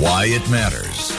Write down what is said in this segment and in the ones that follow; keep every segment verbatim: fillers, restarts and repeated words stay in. Why it matters.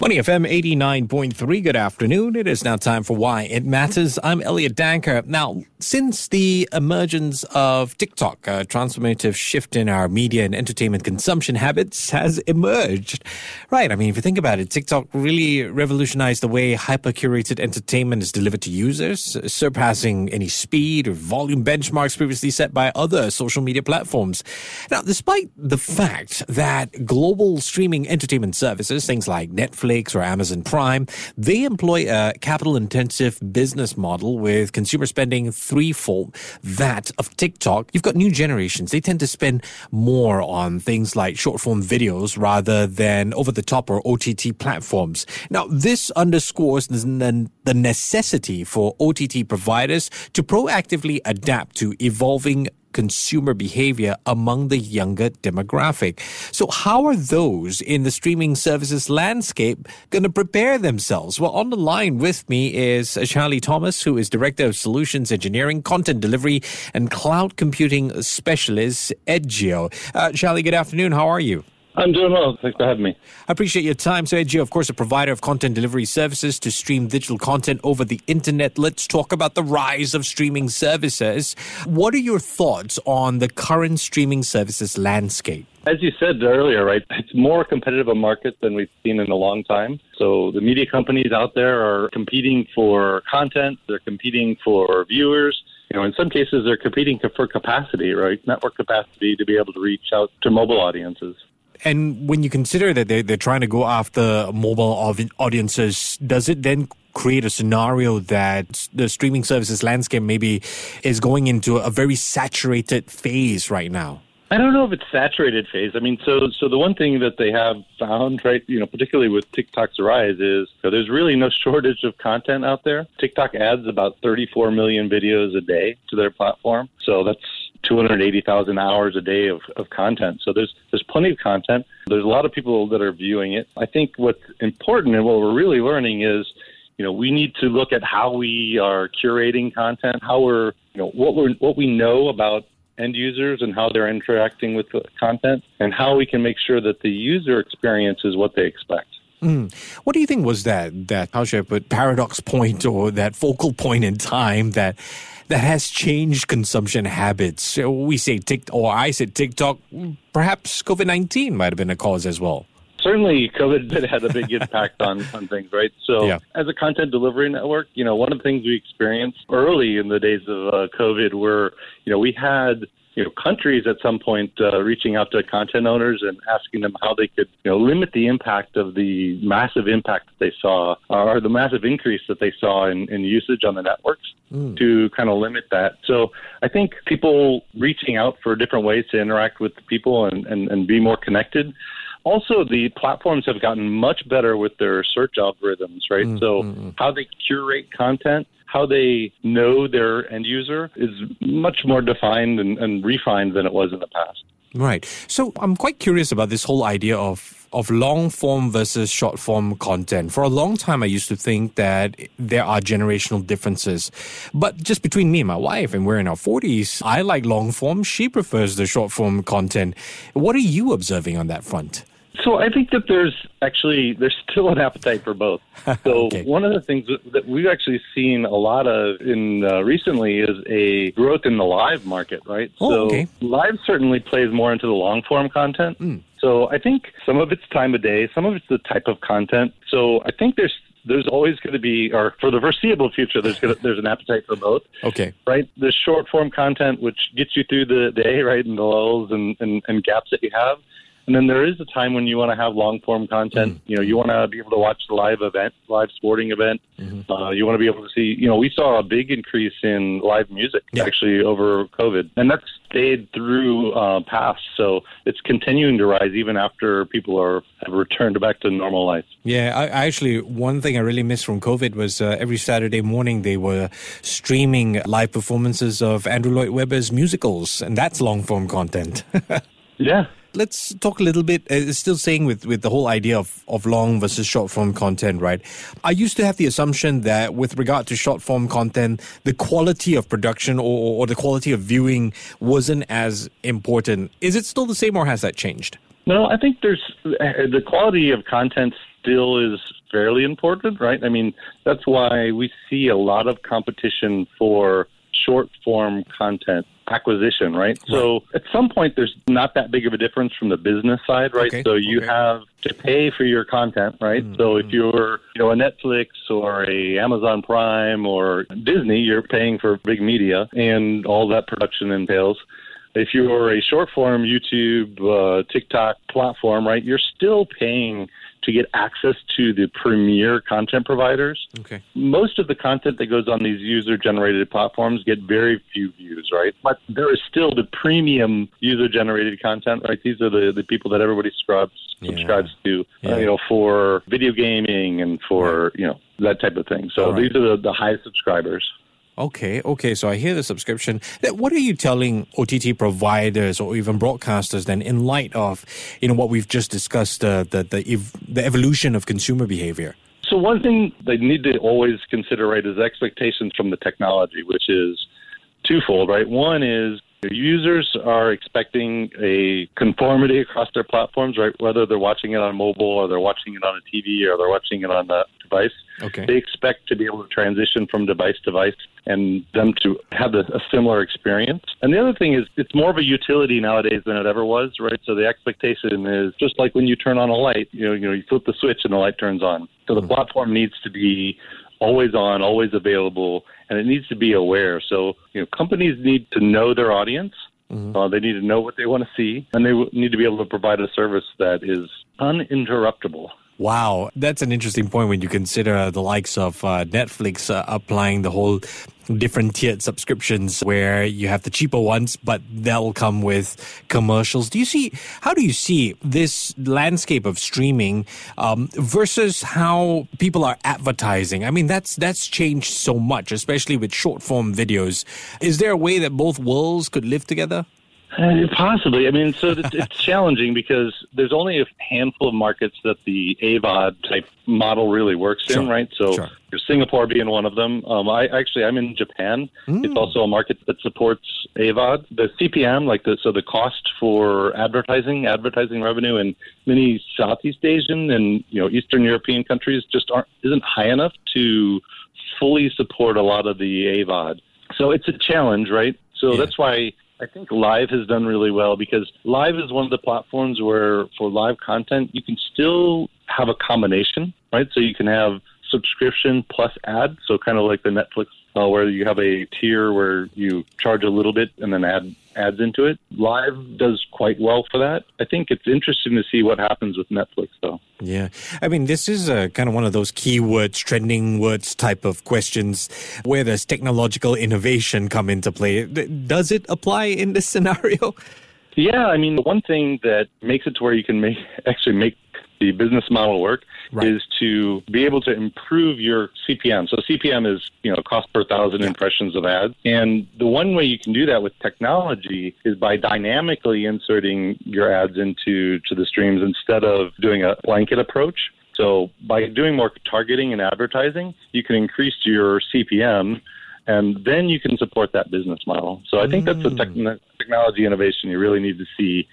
Money F M eighty-nine point three, good afternoon. It is now time for Why It Matters. I'm Elliot Danker. Now, since the emergence of TikTok, a transformative shift in our media and entertainment consumption habits has emerged. Right, I mean, if you think about it, TikTok really revolutionized the way hyper-curated entertainment is delivered to users, surpassing any speed or volume benchmarks previously set by other social media platforms. Now, despite the fact that global streaming entertainment services, things like Netflix, or Amazon Prime, they employ a capital-intensive business model with consumer spending threefold that of TikTok. You've got new generations. They tend to spend more on things like short-form videos rather than over-the-top or O T T platforms. Now, this underscores the necessity for O T T providers to proactively adapt to evolving consumer behavior among the younger demographic. So how are those in the streaming services landscape going to prepare themselves? Well, on the line with me is Charlie Thomas, who is Director of Solutions Engineering, Content Delivery, and Cloud Computing Specialist, Edgio. Uh, Charlie, good afternoon. How are you? I'm doing well. Thanks for having me. I appreciate your time. So, Edgio, of course, a provider of content delivery services to stream digital content over the internet. Let's talk about the rise of streaming services. What are your thoughts on the current streaming services landscape? As you said earlier, right, it's more competitive a market than we've seen in a long time. So the media companies out there are competing for content. They're competing for viewers. You know, in some cases, they're competing for capacity, right? Network capacity to be able to reach out to mobile audiences. And when you consider that they're, they're trying to go after mobile audiences, does it then create a scenario that the streaming services landscape maybe is going into a very saturated phase right now? I don't know if it's saturated phase. I mean, so so the one thing that they have found, right, you know, particularly with TikTok's rise is so there's really no shortage of content out there. TikTok adds about thirty-four million videos a day to their platform. So that's two hundred eighty thousand hours a day of, of content. So there's there's plenty of content. There's a lot of people that are viewing it. I think what's important and what we're really learning is, you know, we need to look at how we are curating content, how we're, you know, what we what we know about end users and how they're interacting with the content, and how we can make sure that the user experience is what they expect. Mm. What do you think was that, that, how should I put, paradox point or that focal point in time that that has changed consumption habits? We say TikTok, or I said TikTok, perhaps COVID nineteen might have been a cause as well. Certainly COVID had a big impact on, on things, right? So yeah. As a content delivery network, you know, one of the things we experienced early in the days of uh, COVID were, you know, we had you know, countries at some point uh, reaching out to content owners and asking them how they could, you know, limit the impact of the massive impact that they saw or the massive increase that they saw in, in usage on the networks mm. to kind of limit that. So I think people reaching out for different ways to interact with people and, and, and be more connected. Also, the platforms have gotten much better with their search algorithms, right? Mm-hmm. So how they curate content, how they know their end user is much more defined and, and refined than it was in the past. Right. So I'm quite curious about this whole idea of of long-form versus short-form content. For a long time, I used to think that there are generational differences. But just between me and my wife, and we're in our forties, I like long-form. She prefers the short-form content. What are you observing on that front? So I think that there's actually, there's still an appetite for both. So okay. One of the things that we've actually seen a lot of in uh, recently is a growth in the live market, right? Oh, so okay. Live certainly plays more into the long-form content. Mm. So I think some of it's time of day, some of it's the type of content. So I think there's there's always going to be, or for the foreseeable future, there's gonna, there's an appetite for both. Okay. Right? The short-form content, which gets you through the day, right, and the lulls and, and, and gaps that you have. And then there is a time when you want to have long-form content. Mm-hmm. You know, you want to be able to watch the live event, live sporting event. Mm-hmm. Uh, you want to be able to see, you know, we saw a big increase in live music, yeah. actually, over COVID. And that's stayed through uh, past. So it's continuing to rise even after people are have returned back to normal life. Yeah, I, I actually, one thing I really missed from COVID was uh, every Saturday morning they were streaming live performances of Andrew Lloyd Webber's musicals. And that's long-form content. Yeah. Let's talk a little bit, uh, still staying with, with the whole idea of, of long versus short-form content, right? I used to have the assumption that with regard to short-form content, the quality of production or, or the quality of viewing wasn't as important. Is it still the same or has that changed? No, I think there's the quality of content still is fairly important, right? I mean, that's why we see a lot of competition for short form content acquisition, right? right. So at some point, there's not that big of a difference from the business side, right? Okay. So you okay. have to pay for your content, right? Mm-hmm. So if you're, you know, a Netflix or a Amazon Prime or Disney, you're paying for big media and all that production entails. If you're a short-form YouTube, uh, TikTok platform, right, you're still paying to get access to the premier content providers. Okay. Most of the content that goes on these user-generated platforms get very few views, right? But there is still the premium user-generated content, right? These are the, the people that everybody subscribes, subscribes yeah. to, yeah. Uh, you know, for video gaming and for, yeah. you know, that type of thing. So right. these are the, the highest subscribers. Okay, okay. So I hear the subscription. What are you telling O T T providers or even broadcasters then in light of, you know, what we've just discussed, the the the, ev- the evolution of consumer behavior? So one thing they need to always consider, right, is expectations from the technology, which is twofold, right? One is users are expecting a conformity across their platforms, right? Whether they're watching it on mobile or they're watching it on a T V or they're watching it on a device. Okay. They expect to be able to transition from device to device and them to have a, a similar experience. And the other thing is it's more of a utility nowadays than it ever was, right? So the expectation is just like when you turn on a light, you know, you know, you flip the switch and the light turns on. So the mm-hmm. platform needs to be always on, always available, and it needs to be aware. So, you know, companies need to know their audience. Mm-hmm. Uh, they need to know what they want to see, and they w- need to be able to provide a service that is uninterruptible. Wow, that's an interesting point when you consider the likes of uh, Netflix uh, applying the whole different tiered subscriptions where you have the cheaper ones, but they'll come with commercials. Do you see, how do you see this landscape of streaming um, versus how people are advertising? I mean, that's that's changed so much, especially with short form videos. Is there a way that both worlds could live together? Uh, possibly. I mean, so it's, it's challenging because there's only a handful of markets that the A VOD type model really works sure. in, right? So sure. Singapore being one of them. Um, I actually, I'm in Japan. Mm. It's also a market that supports A VOD. The C P M, like the so the cost for advertising, advertising revenue in many Southeast Asian and, you know, Eastern European countries just aren't isn't high enough to fully support a lot of the A VOD. So it's a challenge, right? So yeah. that's why I think live has done really well because live is one of the platforms where for live content, you can still have a combination, right? So you can have subscription plus ad. So kind of like the Netflix uh, where you have a tier where you charge a little bit and then add ads into it. Live does quite well for that. I think it's interesting to see what happens with Netflix though. Yeah. I mean, this is a, kind of one of those keywords, trending words type of questions. Where does technological innovation come into play? Does it apply in this scenario? Yeah. I mean, the one thing that makes it to where you can make actually make the business model work right. is to be able to improve your C P M. So C P M is, you know, cost per thousand yeah. impressions of ads. And the one way you can do that with technology is by dynamically inserting your ads into to the streams instead of doing a blanket approach. So by doing more targeting and advertising, you can increase your C P M and then you can support that business model. So I think mm. that's the te- technology innovation you really need to see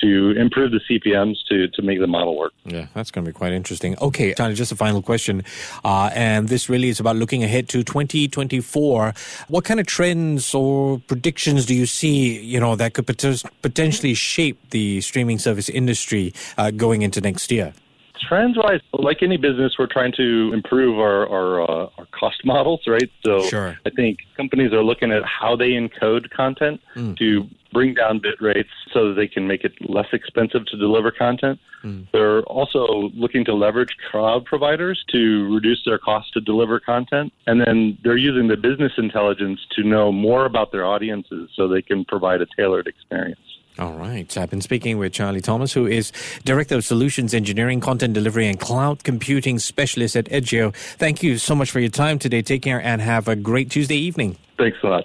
to improve the C P Ms to, to make the model work. Yeah, that's going to be quite interesting. Okay, Charlie, just a final question. Uh, and this really is about looking ahead to twenty twenty-four. What kind of trends or predictions do you see, you know, that could pot- potentially shape the streaming service industry uh, going into next year? Trends-wise, like any business, we're trying to improve our our, uh, our cost models, right? So sure. I think companies are looking at how they encode content mm. to bring down bit rates so that they can make it less expensive to deliver content. Mm. They're also looking to leverage cloud providers to reduce their cost to deliver content. And then they're using the business intelligence to know more about their audiences so they can provide a tailored experience. All right. I've been speaking with Charlie Thomas, who is Director of Solutions Engineering, Content Delivery and Cloud Computing Specialist at Edgio. Thank you so much for your time today. Take care and have a great Tuesday evening. Thanks a lot.